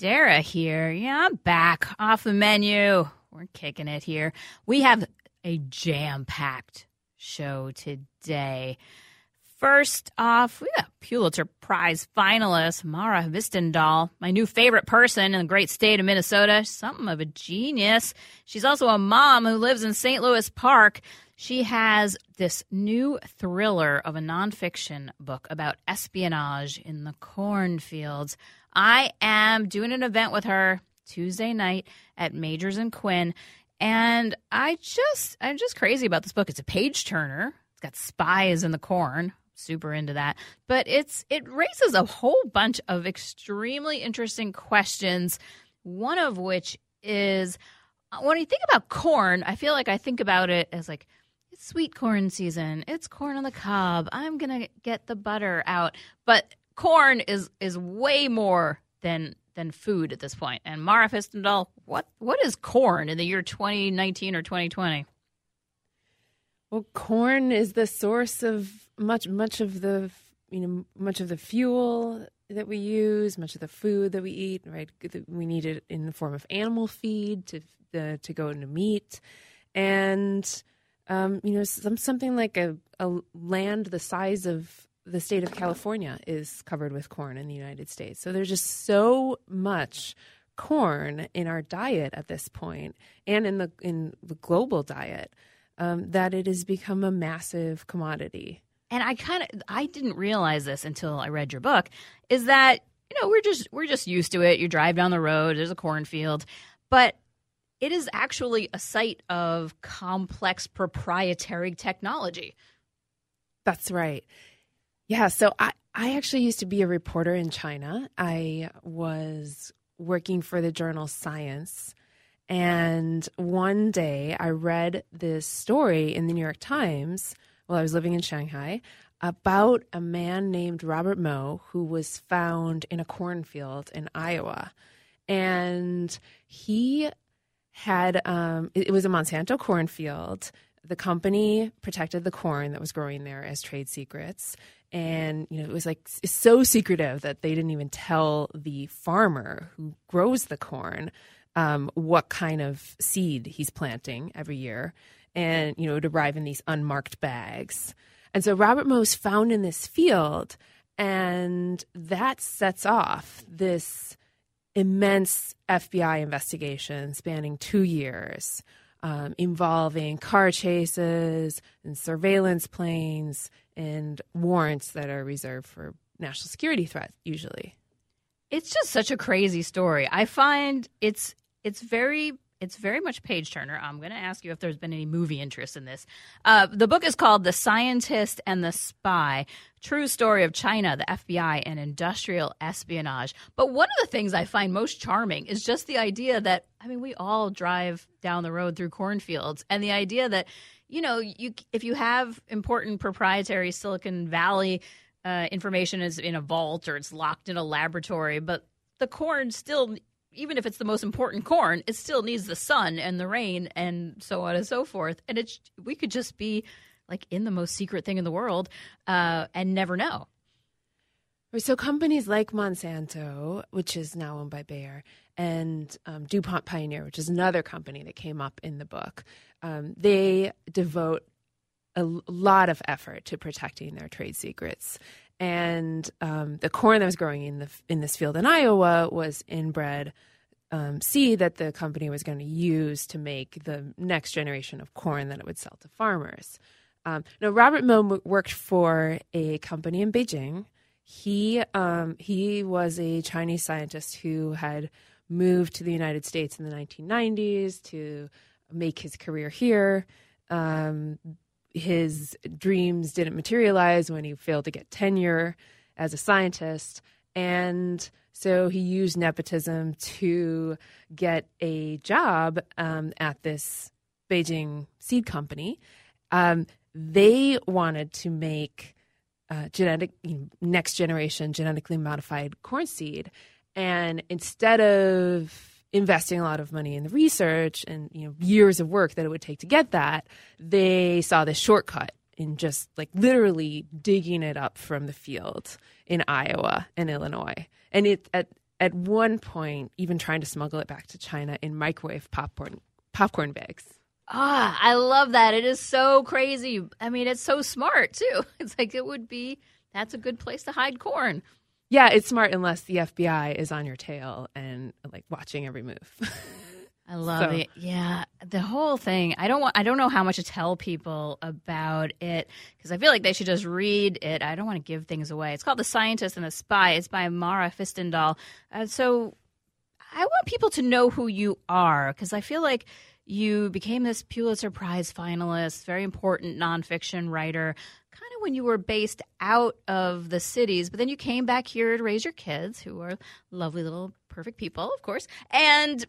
Dara here. Yeah, I'm back off the menu. We're kicking it here. We have a jam-packed show today. First off, we got Pulitzer Prize finalist Mara Hvistendahl, my new favorite person in the great state of Minnesota. Something of a genius. She's also a mom who lives in St. Louis Park. She has this new thriller of a nonfiction book about espionage in the cornfields. I am doing an event with her Tuesday night at Majors and Quinn, and I'm just crazy about this book. It's a page turner. It's got spies in the corn. Super into that. But it raises a whole bunch of extremely interesting questions, one of which is, when I think about corn, I feel like I think about it as like, it's sweet corn season. It's corn on the cob. I'm going to get the butter out. But corn is way more than food at this point. And Mara Hvistendahl, what is corn in the year 2019 or 2020? Well, corn is the source of much of the fuel that we use, much of the food that we eat, right? We need it in the form of animal feed to go into meat, and something like a land the size of the state of California is covered with corn in the United States. So there's just so much corn in our diet at this point, and in the global diet. That it has become a massive commodity. And I didn't realize this until I read your book, is that, we're just used to it. You drive down the road, there's a cornfield, but it is actually a site of complex proprietary technology. That's right. Yeah. So I actually used to be a reporter in China. I was working for the journal Science. And one day I read this story in the New York Times while I was living in Shanghai about a man named Robert Mo who was found in a cornfield in Iowa. And he had it was a Monsanto cornfield. The company protected the corn that was growing there as trade secrets. And, it was like so secretive that they didn't even tell the farmer who grows the corn what kind of seed he's planting every year, and it arrived in these unmarked bags. And so Robert Mo's found in this field, and that sets off this immense FBI investigation spanning 2 years, involving car chases and surveillance planes and warrants that are reserved for national security threats usually. It's just such a crazy story. I find it's very much page turner. I'm going to ask you if there's been any movie interest in this. The book is called The Scientist and the Spy: True Story of China, the FBI, and Industrial Espionage. But one of the things I find most charming is just the idea that, we all drive down the road through cornfields, and the idea that, if you have important proprietary Silicon Valley information is in a vault or it's locked in a laboratory, but the corn still, even if it's the most important corn, it still needs the sun and the rain and so on and so forth. And we could just be like in the most secret thing in the world and never know. So companies like Monsanto, which is now owned by Bayer, and DuPont Pioneer, which is another company that came up in the book, they devote a lot of effort to protecting their trade secrets. And the corn that was growing in this field in Iowa was inbred seed that the company was going to use to make the next generation of corn that it would sell to farmers. Now, Robert Mo worked for a company in Beijing. He was a Chinese scientist who had moved to the United States in the 1990s to make his career here. His dreams didn't materialize when he failed to get tenure as a scientist. And so he used nepotism to get a job at this Beijing seed company. They wanted to make next generation genetically modified corn seed. And instead of investing a lot of money in the research and years of work that it would take to get that, they saw this shortcut in just like literally digging it up from the field in Iowa and Illinois. And it at at one point even trying to smuggle it back to China in microwave popcorn bags. Ah, I love that. It is so crazy. I mean, it's so smart, too. It's like that's a good place to hide corn. Yeah, it's smart unless the FBI is on your tail and like watching every move. I love it. Yeah, the whole thing. I don't know how much to tell people about it because I feel like they should just read it. I don't want to give things away. It's called The Scientist and the Spy. It's by Mara Hvistendahl. So I want people to know who you are because I feel like you became this Pulitzer Prize finalist, very important nonfiction writer, kind of when you were based out of the cities, but then you came back here to raise your kids, who are lovely little perfect people, of course,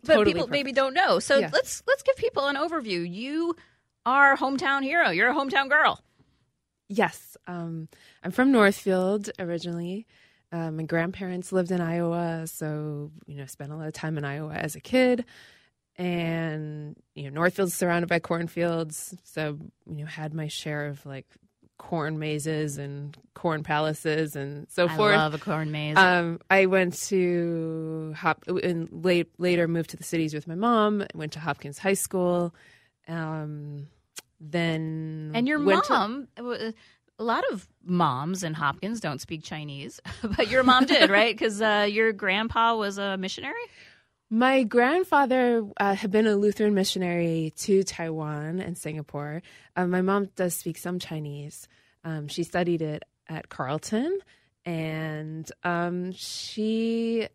maybe don't know. So yeah. Let's give people an overview. You are a hometown hero. You're a hometown girl. Yes. I'm from Northfield originally. My grandparents lived in Iowa, so spent a lot of time in Iowa as a kid. And Northfield's surrounded by cornfields, so had my share of like corn mazes and corn palaces and so forth. I love a corn maze. I went to later moved to the cities with my mom. Went to Hopkins High School, A lot of moms in Hopkins don't speak Chinese, but your mom did, right? Because your grandpa was a missionary. My grandfather had been a Lutheran missionary to Taiwan and Singapore. My mom does speak some Chinese. She studied it at Carleton. And when we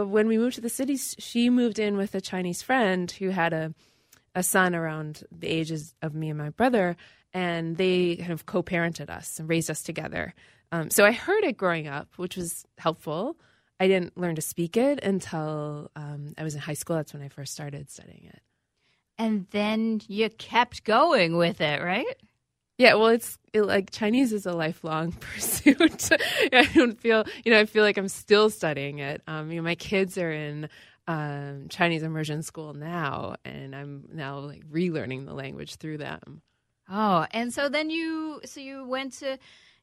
moved to the cities, she moved in with a Chinese friend who had a son around the ages of me and my brother. And they kind of co-parented us and raised us together. So I heard it growing up, which was helpful. I didn't learn to speak it until I was in high school. That's when I first started studying it. And then you kept going with it, right? Yeah, well, Chinese is a lifelong pursuit. I feel like I'm still studying it. My kids are in Chinese immersion school now, and I'm now like relearning the language through them. Oh, and so then you went to...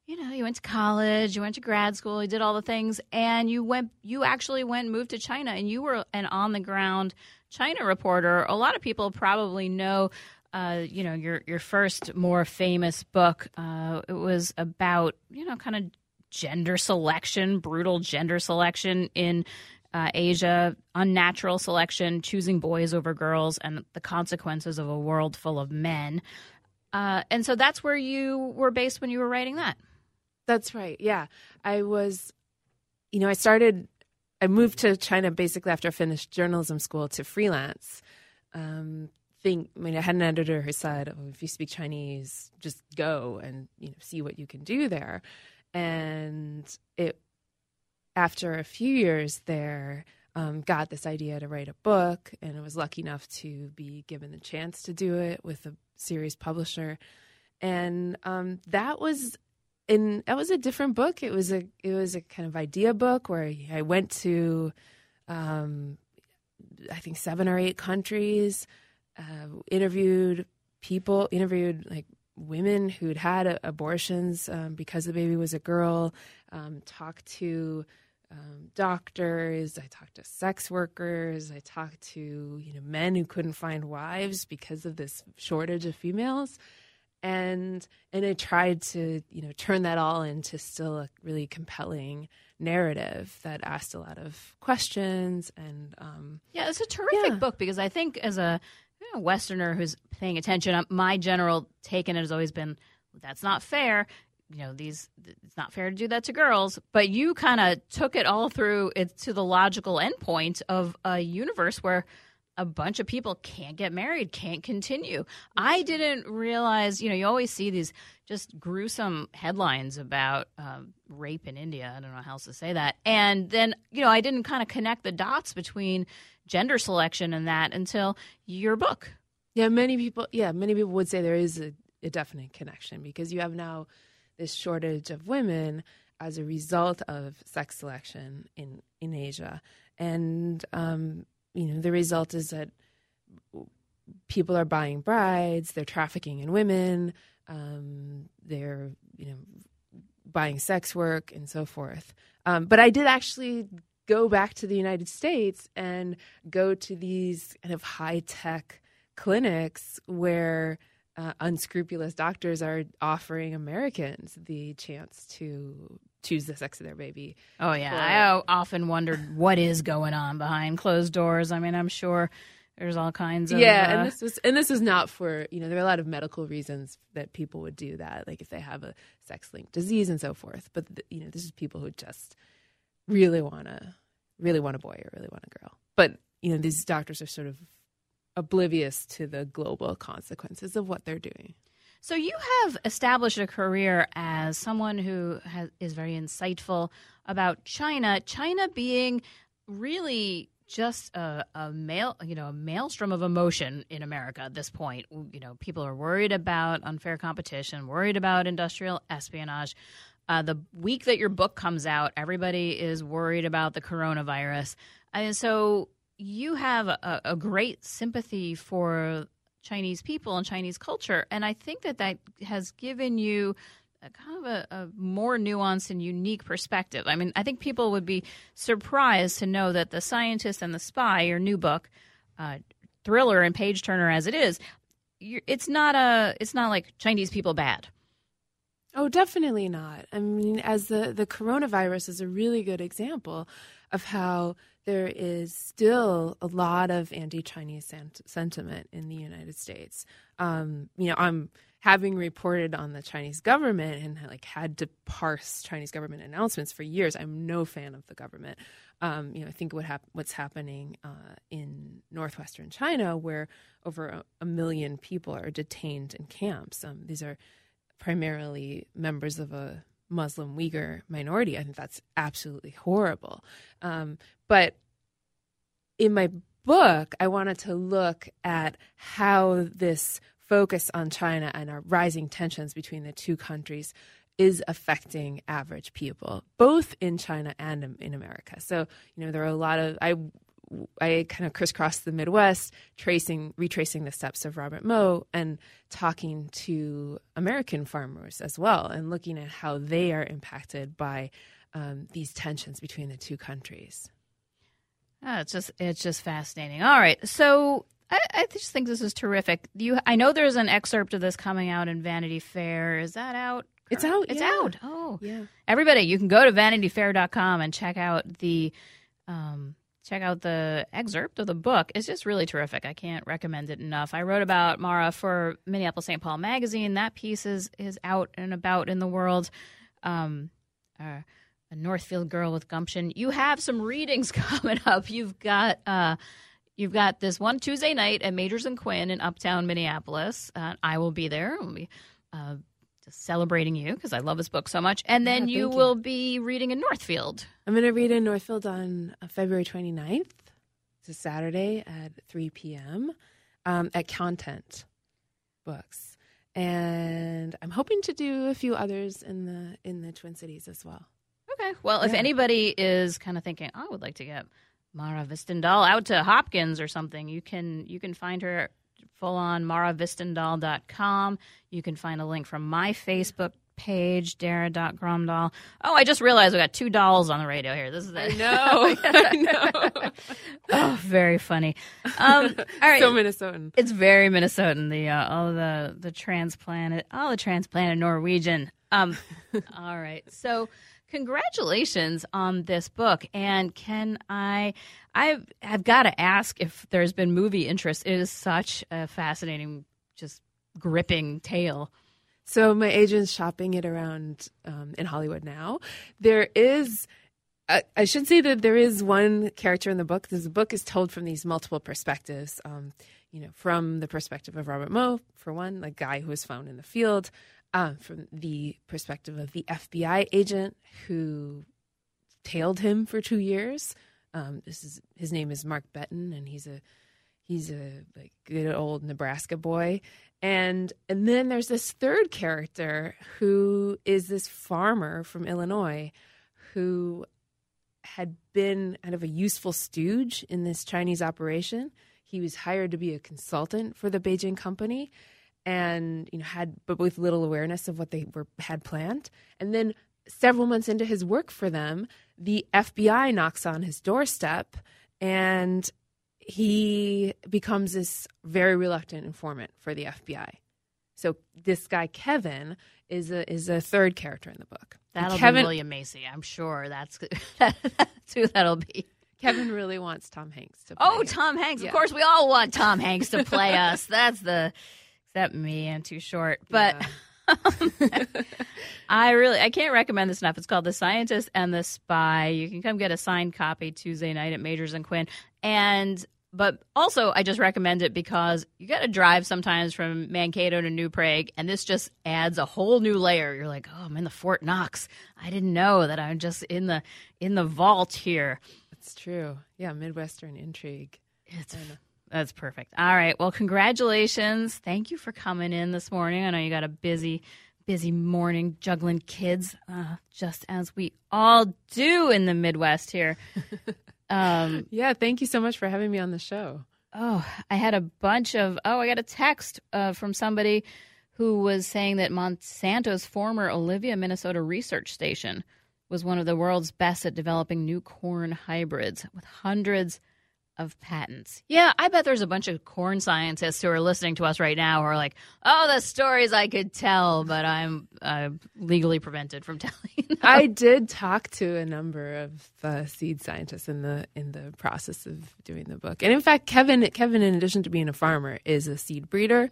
you went to college, you went to grad school, you did all the things, and you moved to China, and you were an on-the-ground China reporter. A lot of people probably know, your first more famous book. It was about, kind of gender selection, brutal gender selection in Asia, unnatural selection, choosing boys over girls, and the consequences of a world full of men. And so that's where you were based when you were writing that. That's right. Yeah. I was, I moved to China basically after I finished journalism school to freelance. I had an editor who said, oh, if you speak Chinese, just go and, see what you can do there. And after a few years there, got this idea to write a book, and I was lucky enough to be given the chance to do it with a series publisher. And that was a different book. It was a kind of idea book where I went to, I think 7 or 8 countries, interviewed like women who'd had abortions because the baby was a girl, talked to doctors, I talked to sex workers, I talked to, men who couldn't find wives because of this shortage of females. And I tried to, turn that all into still a really compelling narrative that asked a lot of questions. And yeah, it's a terrific book because I think as a Westerner who's paying attention, my general take in it has always been, that's not fair. It's not fair to do that to girls, but you kind of took it all through to the logical endpoint of a universe where a bunch of people can't get married, can't continue. I didn't realize, you always see these just gruesome headlines about rape in India. I don't know how else to say that. And then, I didn't kind of connect the dots between gender selection and that until your book. Yeah, many people would say there is a definite connection because you have now this shortage of women as a result of sex selection in Asia. And, the result is that people are buying brides, they're trafficking in women, they're, buying sex work and so forth. But I did actually go back to the United States and go to these kind of high-tech clinics where unscrupulous doctors are offering Americans the chance to choose the sex of their baby. Oh, yeah. I often wondered what is going on behind closed doors. I mean, I'm sure there's all kinds of... Yeah, and this is not for... You know, there are a lot of medical reasons that people would do that, like if they have a sex-linked disease and so forth. But, you know, this is people who just... really want a boy or really want a girl. But, you know, these doctors are sort of oblivious to the global consequences of what they're doing. So you have established a career as someone who is very insightful about China. China being really just a maelstrom of emotion in America at this point. You know, people are worried about unfair competition, worried about industrial espionage. The week that your book comes out, everybody is worried about the coronavirus. And so you have a great sympathy for Chinese people and Chinese culture. And I think that has given you a kind of a more nuanced and unique perspective. I mean, I think people would be surprised to know that The Scientist and the Spy, your new book, thriller and page-turner as it is, it's not like Chinese people bad. Oh, definitely not. I mean, as the coronavirus is a really good example of how there is still a lot of anti-Chinese sentiment in the United States. You know, I'm having reported on the Chinese government and like had to parse Chinese government announcements for years. I'm no fan of the government. You know, I think what's happening in northwestern China, where over a million people are detained in camps. These are primarily members of a Muslim Uyghur minority. I think that's absolutely horrible. But in my book, I wanted to look at how this focus on China and our rising tensions between the two countries is affecting average people, both in China and in America. So, you know, there are a lot of... I kind of crisscrossed the Midwest, retracing the steps of Robert Mo and talking to American farmers as well and looking at how they are impacted by these tensions between the two countries. Oh, it's just fascinating. All right. So I just think this is terrific. I know there's an excerpt of this coming out in Vanity Fair. Is that out? It's out. It's out. Oh, yeah. Everybody, you can go to vanityfair.com and check out the the excerpt of the book. It's just really terrific. I can't recommend it enough. I wrote about Mara for Minneapolis-St. Paul Magazine. That piece is out and about in the world. A Northfield girl with gumption. You have some readings coming up. You've got this one Tuesday night at Majors and Quinn in uptown Minneapolis. I will be there. We'll be celebrating you because I love this book so much. And then you will be reading in Northfield. I'm going to read in Northfield on February 29th. It's a Saturday at 3 p.m. At Content Books. And I'm hoping to do a few others in the Twin Cities as well. Okay. Well, if anybody is kind of thinking, oh, I would like to get Mara Hvistendahl out to Hopkins or something, you can find her full on maravhvistendahl.com. You can find a link from my Facebook page, Dara.Gromdahl. Oh, I just realized we got two dolls on the radio here. This is it. I know. Oh, very funny. All right. So Minnesotan. It's very Minnesotan. All the transplanted Norwegian. All right. So congratulations on this book. And can I've got to ask if there's been movie interest. It is such a fascinating, just gripping tale. So my agent's shopping it around in Hollywood now. There is, I should say that there is one character in the book. This book is told from these multiple perspectives, you know, from the perspective of Robert Moe, for one, the guy who was found in the field, from the perspective of the FBI agent who tailed him for 2 years. His name is Mark Benton, and he's a like good old Nebraska boy. And then there's this third character who is this farmer from Illinois who had been kind of a useful stooge in this Chinese operation. He was hired to be a consultant for the Beijing company and, you know, but with little awareness of what they had planned. And then several months into his work for them, the FBI knocks on his doorstep, and he becomes this very reluctant informant for the FBI. So this guy Kevin is a third character in the book. That'll be William Macy, I'm sure. That's who that'll be. Kevin really wants Tom Hanks to play. Oh, Tom Hanks! Yeah. Of course, we all want Tom Hanks to play us. Except me and Too Short, but. Yeah. I can't recommend this enough. It's called The Scientist and the Spy. You can come get a signed copy Tuesday night at Majors and Quinn. But also, I just recommend it because you got to drive sometimes from Mankato to New Prague, and this just adds a whole new layer. You're like, oh, I'm in the Fort Knox. I didn't know that. I'm just in the vault here. That's true. Yeah, Midwestern intrigue. That's perfect. All right. Well, congratulations. Thank you for coming in this morning. I know you got a busy morning juggling kids, just as we all do in the Midwest here. Yeah. Thank you so much for having me on the show. Oh, I got a text from somebody who was saying that Monsanto's former Olivia, Minnesota research station was one of the world's best at developing new corn hybrids with hundreds of patents. Yeah, I bet there's a bunch of corn scientists who are listening to us right now who are like, oh, the stories I could tell, but I'm legally prevented from telling them. I did talk to a number of seed scientists in the process of doing the book. And in fact, Kevin, in addition to being a farmer, is a seed breeder.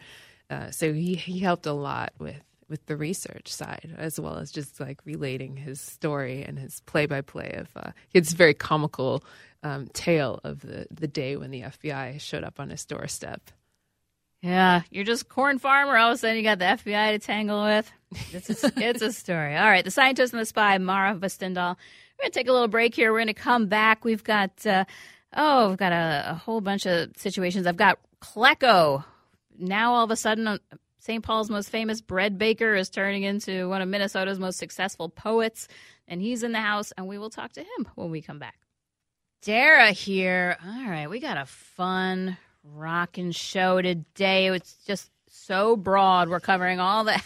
So he helped a lot with the research side, as well as just like relating his story and his play-by-play of it's a very comical tale of the day when the FBI showed up on his doorstep. Yeah, you're just corn farmer. All of a sudden, you got the FBI to tangle with. It's a story. All right, The Scientist and the Spy, Mara Hvistendahl. We're gonna take a little break here. We're gonna come back. We've got we've got a whole bunch of situations. I've got Klecko. Now all of a sudden. St. Paul's most famous bread baker is turning into one of Minnesota's most successful poets, and he's in the house, and we will talk to him when we come back. Dara here. All right, we got a fun, rockin' show today. It's just so broad. We're covering all that.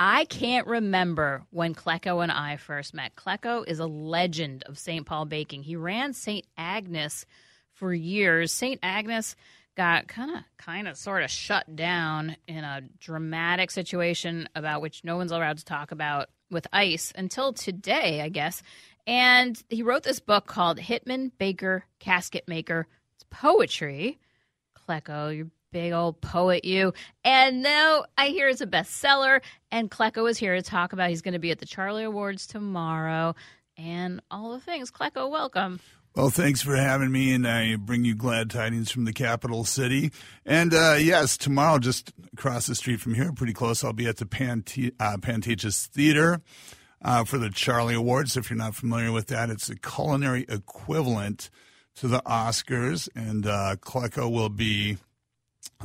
I can't remember when Klecko and I first met. Klecko is a legend of St. Paul baking. He ran St. Agnes for years. St. Agnes got kind of shut down in a dramatic situation about which no one's allowed to talk about with ICE until today, I guess. And he wrote this book called Hitman Baker Casket Maker. It's poetry. Klecko, you're big old poet, you. And now I hear it's a bestseller, and Klecko is here to talk about. He's going to be at the Charlie Awards tomorrow and all the things. Klecko, welcome. Well, thanks for having me, and I bring you glad tidings from the capital city. And, yes, tomorrow, just across the street from here, pretty close, I'll be at the Panteachus Theater for the Charlie Awards. If you're not familiar with that, it's the culinary equivalent to the Oscars, and Klecko will be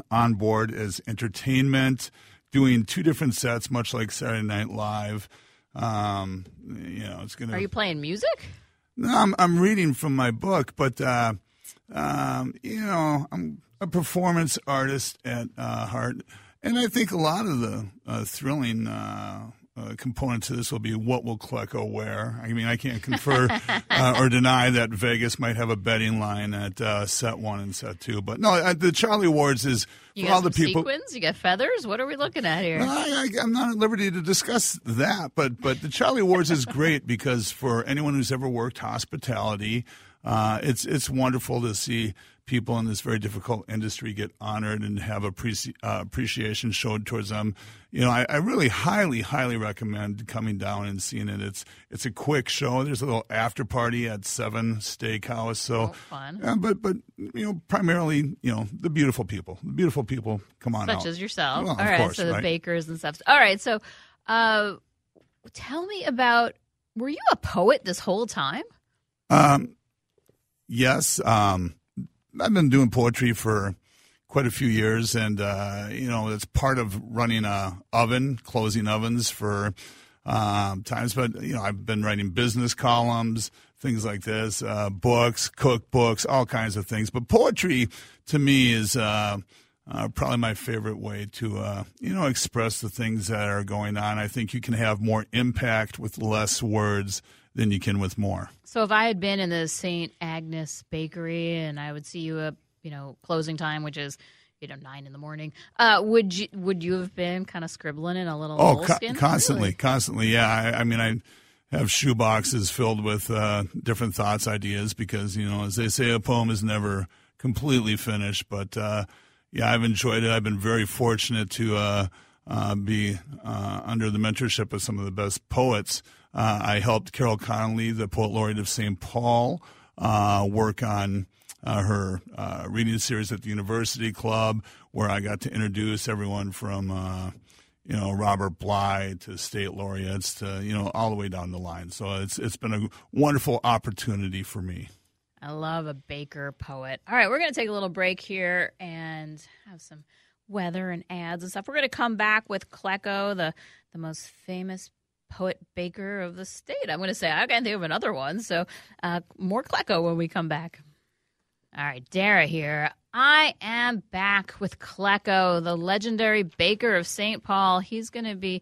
on board as entertainment, doing two different sets, much like Saturday Night Live. It's gonna. Are you playing music? No, I'm reading from my book, but, I'm a performance artist at heart. And I think a lot of the thrilling component to this will be what will Klecko wear. I mean, I can't confer or deny that Vegas might have a betting line at set one and set two. But, no, the Charlie Awards is for all the people. You got sequins? You got feathers? What are we looking at here? I'm not at liberty to discuss that. But the Charlie Awards is great because for anyone who's ever worked hospitality, it's wonderful to see people in this very difficult industry get honored and have appreciation showed towards them. You know, I really highly, highly recommend coming down and seeing it. It's a quick show. There's a little after party at 7 Steakhouse. So fun. But primarily, the beautiful people come on out. Such as yourself. Well, all right, course, so the bakers and stuff. All right, so tell me about, were you a poet this whole time? Yes. I've been doing poetry for quite a few years, and, it's part of running closing ovens for times. But, I've been writing business columns, things like this, books, cookbooks, all kinds of things. But poetry to me is Probably my favorite way to, express the things that are going on. I think you can have more impact with less words than you can with more. So if I had been in the St. Agnes bakery and I would see you at, closing time, which is, 9 in the morning, would you have been kind of scribbling in a little moleskin? Constantly. Yeah. I mean, I have shoe boxes filled with different thoughts, ideas, because, as they say, a poem is never completely finished, but, yeah, I've enjoyed it. I've been very fortunate to be under the mentorship of some of the best poets. I helped Carol Connolly, the poet laureate of St. Paul, work on her reading series at the University Club, where I got to introduce everyone from, Robert Bly to state laureates to, all the way down the line. So it's been a wonderful opportunity for me. I love a baker poet. All right, we're going to take a little break here and have some weather and ads and stuff. We're going to come back with Klecko, the most famous poet baker of the state. I'm going to say I can't think of another one, so more Klecko when we come back. All right, Dara here. I am back with Klecko, the legendary baker of St. Paul. He's going to be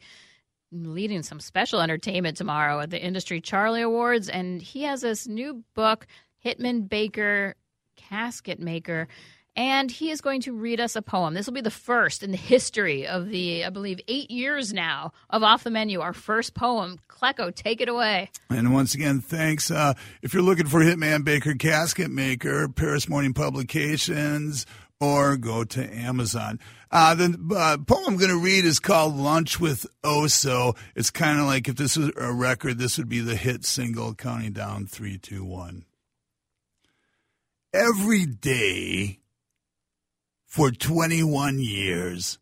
leading some special entertainment tomorrow at the Industry Charlie Awards, and he has this new book, Hitman Baker Casket Maker, and he is going to read us a poem. This will be the first in the history of the, I believe, 8 years now of Off the Menu, our first poem. Klecko, take it away. And once again, thanks. If you're looking for Hitman Baker Casket Maker, Paris Morning Publications, or go to Amazon. The poem I'm going to read is called Lunch with Oso. It's kind of like if this was a record, this would be the hit single, counting down 3, 2, 1. Every day for 21 years,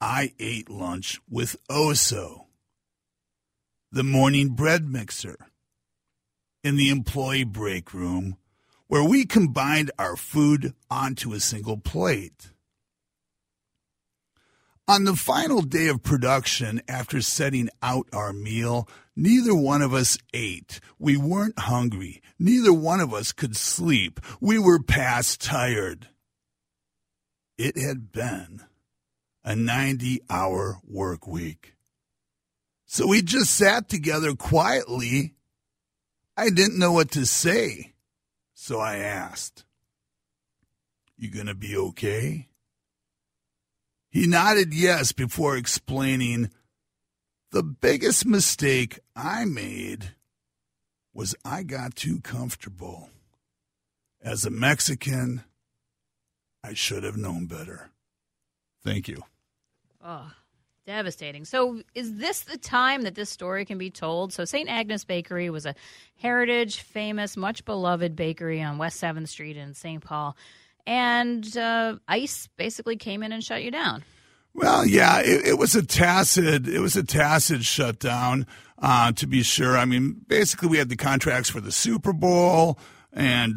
I ate lunch with Oso, the morning bread mixer, in the employee break room, where we combined our food onto a single plate. On the final day of production, after setting out our meal, neither one of us ate. We weren't hungry. Neither one of us could sleep. We were past tired. It had been a 90-hour work week. So we just sat together quietly. I didn't know what to say, so I asked, "You gonna be okay?" He nodded yes before explaining, the biggest mistake I made was I got too comfortable. As a Mexican, I should have known better. Thank you. Oh, devastating. So is this the time that this story can be told? So St. Agnes Bakery was a heritage, famous, much-beloved bakery on West 7th Street in St. Paul. And ICE basically came in and shut you down. Well, yeah, it was a tacit shutdown, to be sure. I mean, basically, we had the contracts for the Super Bowl, and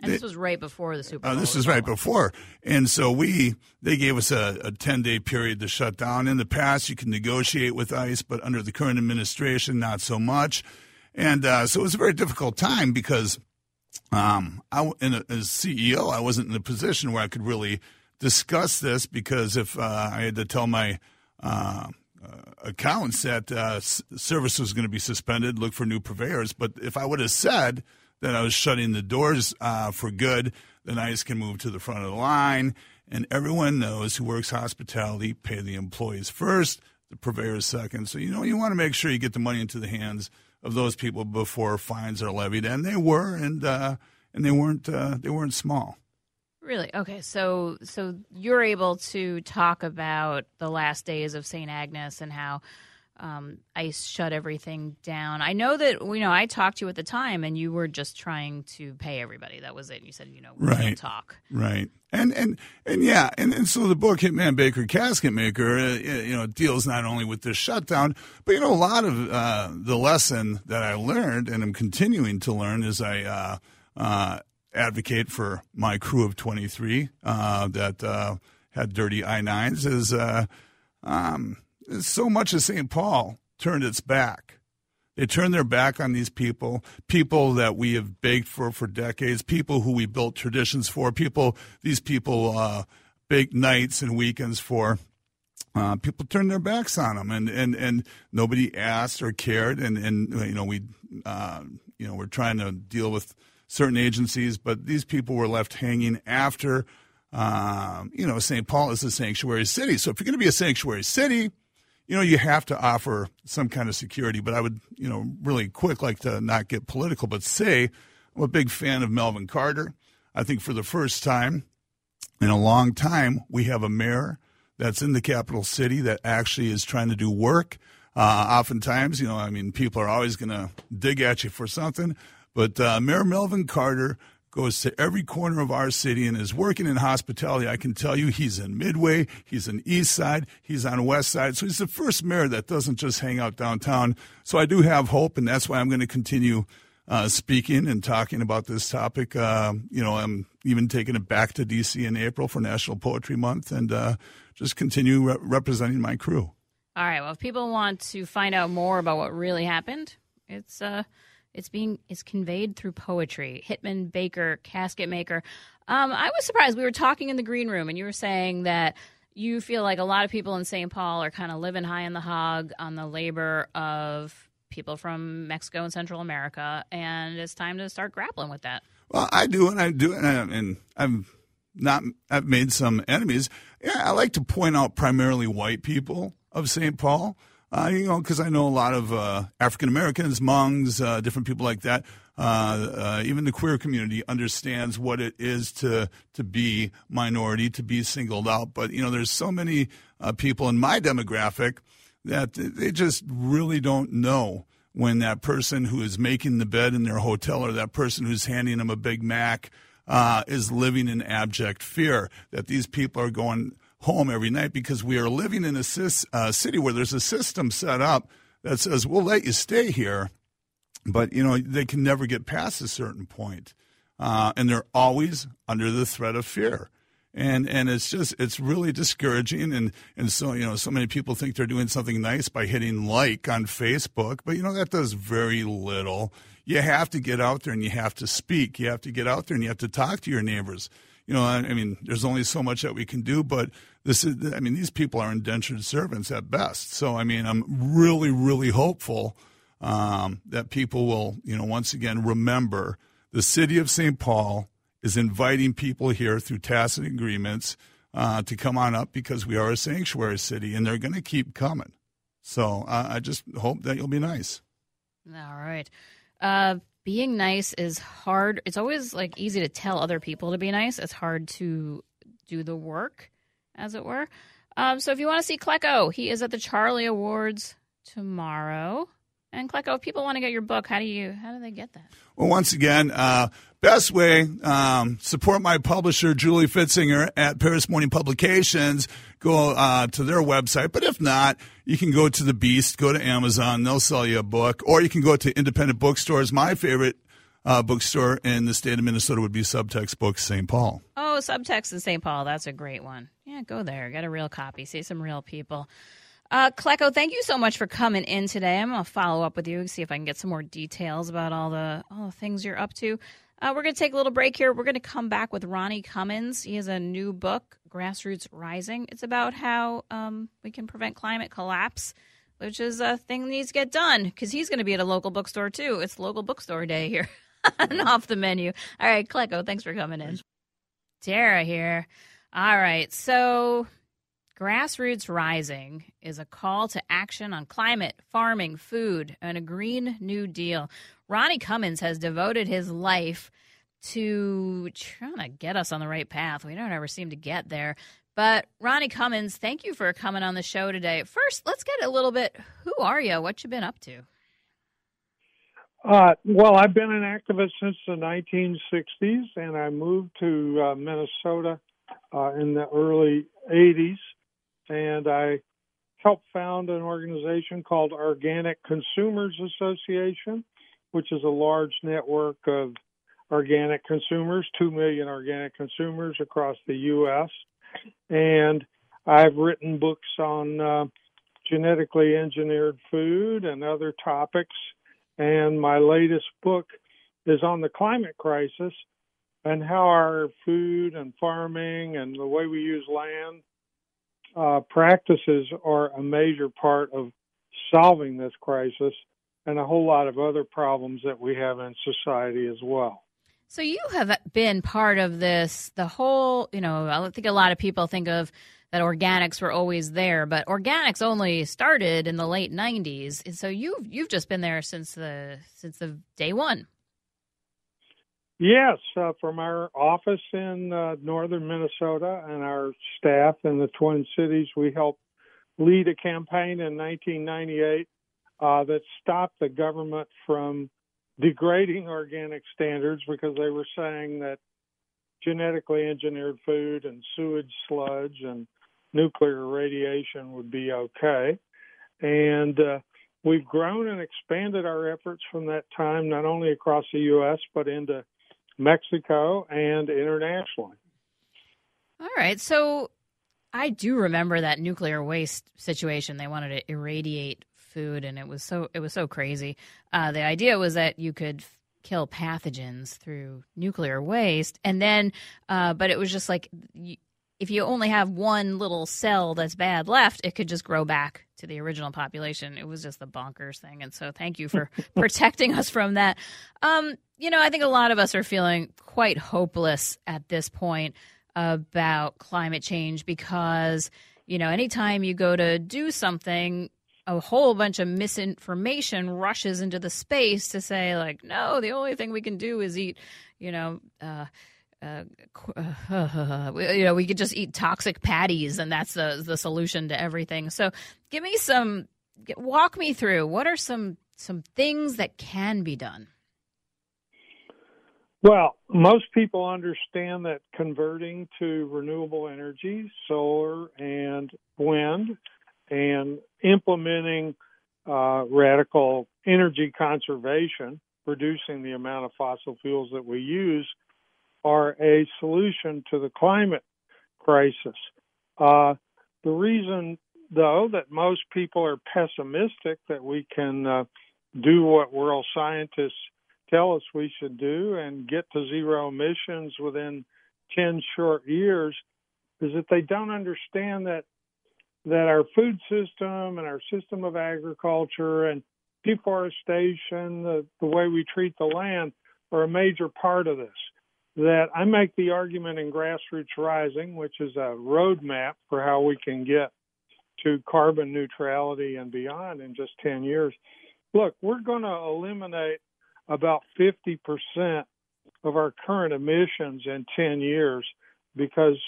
this was right before the Super Bowl. This was right before, and so they gave us a 10-day period to shut down. In the past, you can negotiate with ICE, but under the current administration, not so much. And so it was a very difficult time because. As CEO, I wasn't in a position where I could really discuss this because if I had to tell my accountants that service was going to be suspended, look for new purveyors. But if I would have said that I was shutting the doors for good, then I just can move to the front of the line. And everyone knows who works hospitality, pay the employees first, the purveyors second. So, you want to make sure you get the money into the hands of those people before fines are levied, and they were, and they weren't small. Really? Okay. So you're able to talk about the last days of St. Agnes and how ICE shut everything down. I know that I talked to you at the time, and you were just trying to pay everybody. That was it. You said we can't talk. Right. And yeah. And so the book Hitman Baker Casket Maker, deals not only with this shutdown, but a lot of the lesson that I learned and am continuing to learn as I advocate for my crew of 23 that had dirty I-9s is so much of St. Paul turned its back. They turned their back on these people that we have baked for decades, people who we built traditions for, these people big nights and weekends for. People turned their backs on them, and nobody asked or cared. And you know, we we're trying to deal with certain agencies, but these people were left hanging after. St. Paul is a sanctuary city, so if you're going to be a sanctuary city, you know, you have to offer some kind of security. But I would, really quick, like to not get political, but say I'm a big fan of Melvin Carter. I think for the first time in a long time, we have a mayor that's in the capital city that actually is trying to do work. Oftentimes, people are always going to dig at you for something. But Mayor Melvin Carter goes to every corner of our city and is working in hospitality. I can tell you he's in Midway, he's in East Side, he's on West Side. So he's the first mayor that doesn't just hang out downtown. So I do have hope, and that's why I'm going to continue speaking and talking about this topic. I'm even taking it back to D.C. in April for National Poetry Month and just continue representing my crew. All right. Well, if people want to find out more about what really happened, it's conveyed through poetry. Hitman Baker, Casket Maker. I was surprised. We were talking in the green room, and you were saying that you feel like a lot of people in St. Paul are kind of living high on the hog on the labor of people from Mexico and Central America, and it's time to start grappling with that. Well, I've made some enemies. Yeah, I like to point out primarily white people of St. Paul. Because I know a lot of African Americans, Hmongs, different people like that. Even the queer community understands what it is to be minority, to be singled out. But there's so many people in my demographic that they just really don't know when that person who is making the bed in their hotel or that person who's handing them a Big Mac is living in abject fear that these people are going home every night, because we are living in a city where there's a system set up that says, we'll let you stay here, but, they can never get past a certain point. And they're always under the threat of fear. And it's really discouraging. And so, so many people think they're doing something nice by hitting like on Facebook, but, that does very little. You have to get out there and you have to speak. You have to get out there and you have to talk to your neighbors. There's only so much that we can do, but these people are indentured servants at best. So, I'm really, really hopeful that people will, once again, remember the city of St. Paul is inviting people here through tacit agreements to come on up, because we are a sanctuary city, and they're going to keep coming. So I just hope that you'll be nice. All right. Being nice is hard. It's always easy to tell other people to be nice. It's hard to do the work, as it were. So if you want to see Klecko, he is at the Charlie Awards tomorrow. And Klecko, if people want to get your book, how do they get that? Well, once again, best way, support my publisher, Julie Fitzinger, at Paris Morning Publications. Go to their website. But if not, you can go to The Beast, go to Amazon. They'll sell you a book. Or you can go to independent bookstores. My favorite bookstore in the state of Minnesota would be Subtext Books, St. Paul. Oh, Subtext in St. Paul. That's a great one. Yeah, go there. Get a real copy. See some real people. Klecko, thank you so much for coming in today. I'm going to follow up with you and see if I can get some more details about all the things you're up to. We're going to take a little break here. We're going to come back with Ronnie Cummins. He has a new book, Grassroots Rising. It's about how we can prevent climate collapse, which is a thing that needs to get done, because he's going to be at a local bookstore, too. It's local bookstore day here and off the menu. All right, Klecko, thanks for coming in. Dara here. All right, so Grassroots Rising is a call to action on climate, farming, food, and a Green New Deal. Ronnie Cummins has devoted his life to trying to get us on the right path. We don't ever seem to get there. But Ronnie Cummins, thank you for coming on the show today. First, let's get a little bit, who are you? What you been up to? Well, I've been an activist since the 1960s, and I moved to Minnesota in the early 80s. And I helped found an organization called Organic Consumers Association, which is a large network of organic consumers, 2 million organic consumers across the U.S. And I've written books on genetically engineered food and other topics. And my latest book is on the climate crisis, and how our food and farming and the way we use land practices are a major part of solving this crisis and a whole lot of other problems that we have in society as well. So you have been part of this, the whole, you know, I think a lot of people think of that organics were always there, but organics only started in the late 90s. And so you've just been there since the day one. Yes, from our office in northern Minnesota and our staff in the Twin Cities, we helped lead a campaign in 1998 that stopped the government from degrading organic standards because they were saying that genetically engineered food and sewage sludge and nuclear radiation would be okay. And we've grown and expanded our efforts from that time, not only across the U.S., but into Mexico and internationally. All right. So I do remember that nuclear waste situation. They wanted to irradiate food, and it was so crazy. The idea was that you could kill pathogens through nuclear waste, and then, but it was just like if you only have one little cell that's bad left, it could just grow back to the original population. It was just the bonkers thing, and so thank you for protecting us from that. You know, I think a lot of us are feeling quite hopeless at this point about climate change because, you know, anytime you go to do something, a whole bunch of misinformation rushes into the space to say, like, no, the only thing we can do is eat, we could just eat toxic patties, and that's the solution to everything. So walk me through, what are some things that can be done? Well, most people understand that converting to renewable energy, solar and wind, and implementing radical energy conservation, reducing the amount of fossil fuels that we use, are a solution to the climate crisis. The reason, though, that most people are pessimistic that we can do what world scientists tell us we should do and get to zero emissions within 10 short years is that they don't understand that our food system and our system of agriculture and deforestation, the way we treat the land, are a major part of this. That I make the argument in Grassroots Rising, which is a roadmap for how we can get to carbon neutrality and beyond in just 10 years. Look, we're going to eliminate about 50% of our current emissions in 10 years because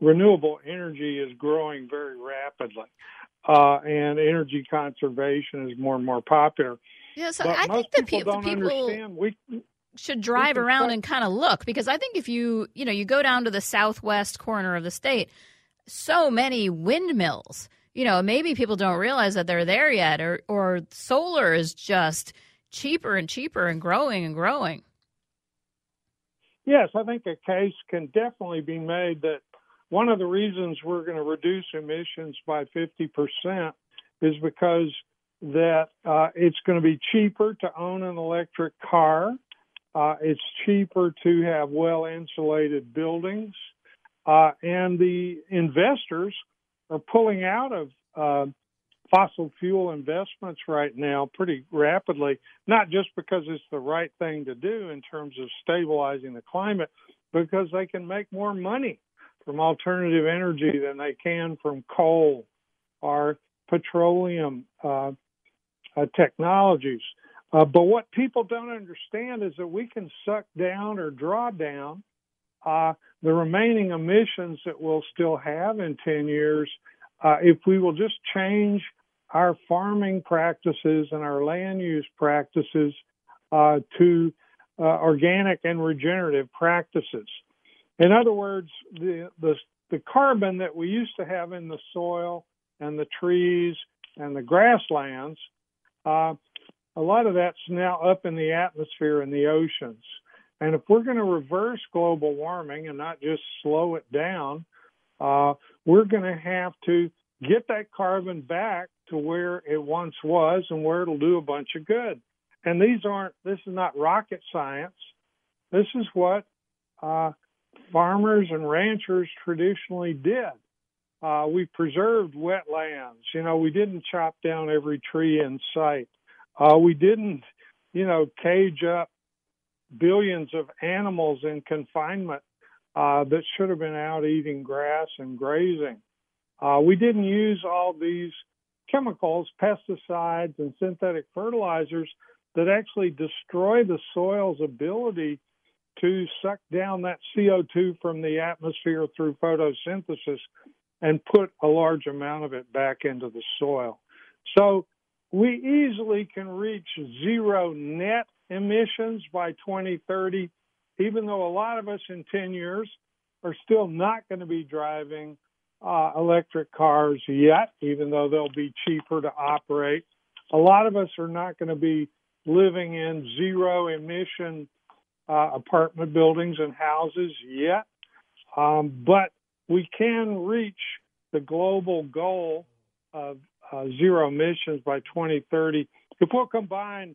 renewable energy is growing very rapidly, and energy conservation is more and more popular. Yeah, so I think that people should drive around and kind of look, because I think if you go down to the southwest corner of the state, so many windmills. You know, maybe people don't realize that they're there yet, or solar is just cheaper and cheaper and growing and growing. Yes, I think a case can definitely be made that one of the reasons we're going to reduce emissions by 50% is because that it's going to be cheaper to own an electric car. It's cheaper to have well-insulated buildings. And the investors are pulling out of fossil fuel investments right now pretty rapidly, not just because it's the right thing to do in terms of stabilizing the climate, because they can make more money from alternative energy than they can from coal or petroleum technologies. But what people don't understand is that we can suck down or draw down the remaining emissions that we'll still have in 10 years if we will just change our farming practices and our land use practices to organic and regenerative practices. In other words, the carbon that we used to have in the soil and the trees and the grasslands, a lot of that's now up in the atmosphere and the oceans. And if we're going to reverse global warming and not just slow it down, we're going to have to get that carbon back to where it once was and where it'll do a bunch of good. And this is not rocket science. This is what farmers and ranchers traditionally did. We preserved wetlands. You know, we didn't chop down every tree in sight. We didn't, you know, cage up billions of animals in confinement that should have been out eating grass and grazing. We didn't use all these chemicals, pesticides, and synthetic fertilizers that actually destroy the soil's ability to suck down that CO2 from the atmosphere through photosynthesis and put a large amount of it back into the soil. So we easily can reach zero net emissions by 2030, even though a lot of us in 10 years are still not going to be driving electric cars yet, even though they'll be cheaper to operate. A lot of us are not going to be living in zero-emission apartment buildings and houses yet, but we can reach the global goal of zero emissions by 2030 if we'll combine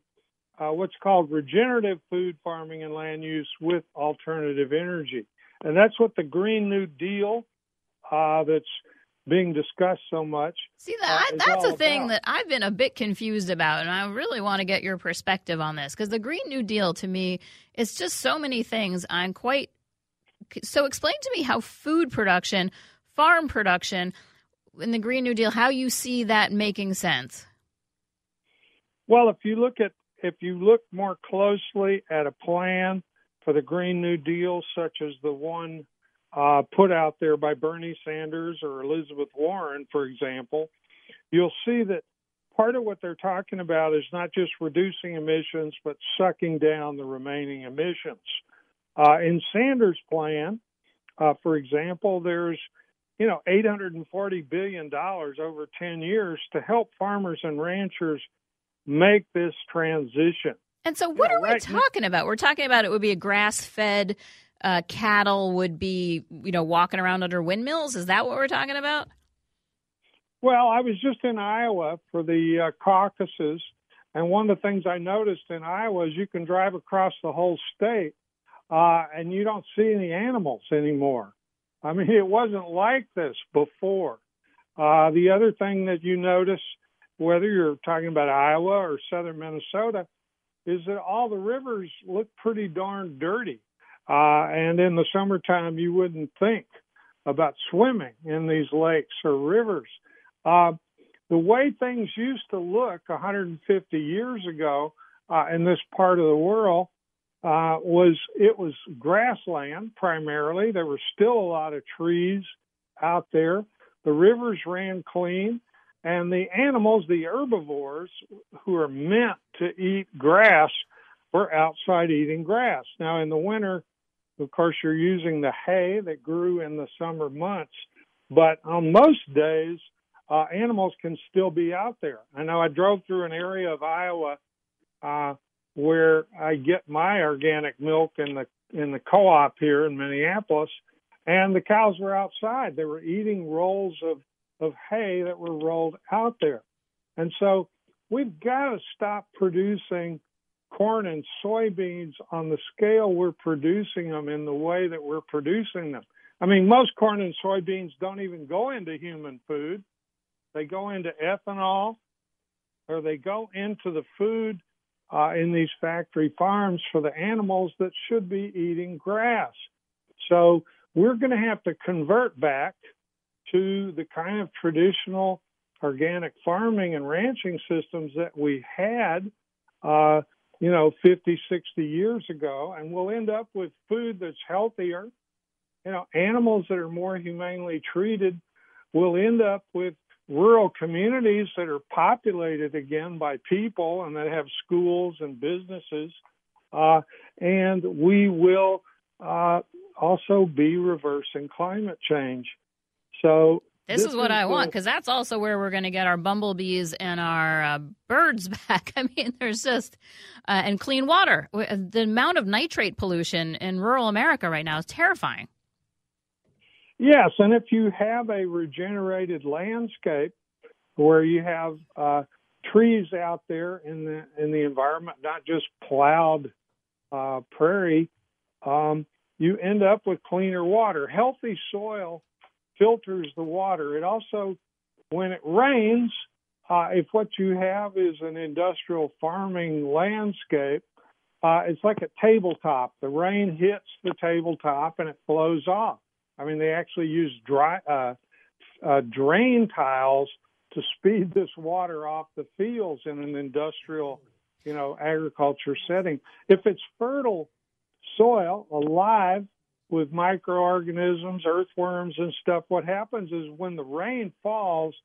what's called regenerative food farming and land use with alternative energy. And that's what the Green New Deal that's being discussed so much. See, that's a thing that I've been a bit confused about, and I really want to get your perspective on this, because the Green New Deal, to me, is just so many things. So explain to me how food production, farm production, in the Green New Deal, how you see that making sense. Well, if you look more closely at a plan for the Green New Deal, such as the one put out there by Bernie Sanders or Elizabeth Warren, for example, you'll see that part of what they're talking about is not just reducing emissions, but sucking down the remaining emissions. In Sanders' plan, for example, there's, you know, $840 billion over 10 years to help farmers and ranchers make this transition. And so what are we talking about? We're talking about it would be a grass-fed cattle would be, you know, walking around under windmills. Is that what we're talking about? Well, I was just in Iowa for the caucuses, and one of the things I noticed in Iowa is you can drive across the whole state. And you don't see any animals anymore. I mean, it wasn't like this before. The other thing that you notice, whether you're talking about Iowa or southern Minnesota, is that all the rivers look pretty darn dirty. And in the summertime, you wouldn't think about swimming in these lakes or rivers. The way things used to look 150 years ago in this part of the world, was grassland primarily. There were still a lot of trees out there. The rivers ran clean, and the animals, the herbivores, who are meant to eat grass, were outside eating grass. Now, in the winter, of course, you're using the hay that grew in the summer months, but on most days, animals can still be out there. I know I drove through an area of Iowa where I get my organic milk in the co-op here in Minneapolis, and the cows were outside. They were eating rolls of hay that were rolled out there. And so we've got to stop producing corn and soybeans on the scale we're producing them in the way that we're producing them. I mean, most corn and soybeans don't even go into human food. They go into ethanol, or they go into the food in these factory farms for the animals that should be eating grass. So we're going to have to convert back to the kind of traditional organic farming and ranching systems that we had, 50, 60 years ago. And we'll end up with food that's healthier, you know, animals that are more humanely treated. We'll end up with rural communities that are populated again by people and that have schools and businesses. And we will also be reversing climate change. So this is what I want, because that's also where we're going to get our bumblebees and our birds back. I mean, there's just and clean water. The amount of nitrate pollution in rural America right now is terrifying. Yes, and if you have a regenerated landscape where you have trees out there in the environment, not just plowed prairie, you end up with cleaner water. Healthy soil filters the water. It also, when it rains, if what you have is an industrial farming landscape, it's like a tabletop. The rain hits the tabletop and it flows off. I mean, they actually use drain tiles to speed this water off the fields in an industrial, agriculture setting. If it's fertile soil, alive with microorganisms, earthworms and stuff, what happens is when the rain falls,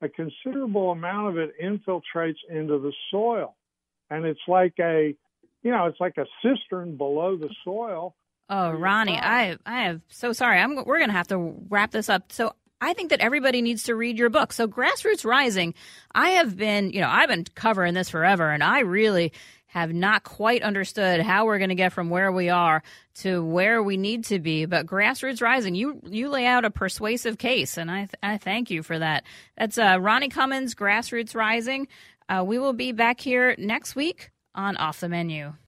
a considerable amount of it infiltrates into the soil. And it's like a cistern below the soil. Oh, Ronnie, I am so sorry. We're going to have to wrap this up. So I think that everybody needs to read your book. So Grassroots Rising, I have been, I've been covering this forever, and I really have not quite understood how we're going to get from where we are to where we need to be. But Grassroots Rising, you lay out a persuasive case, and I thank you for that. That's Ronnie Cummins, Grassroots Rising. We will be back here next week on Off the Menu.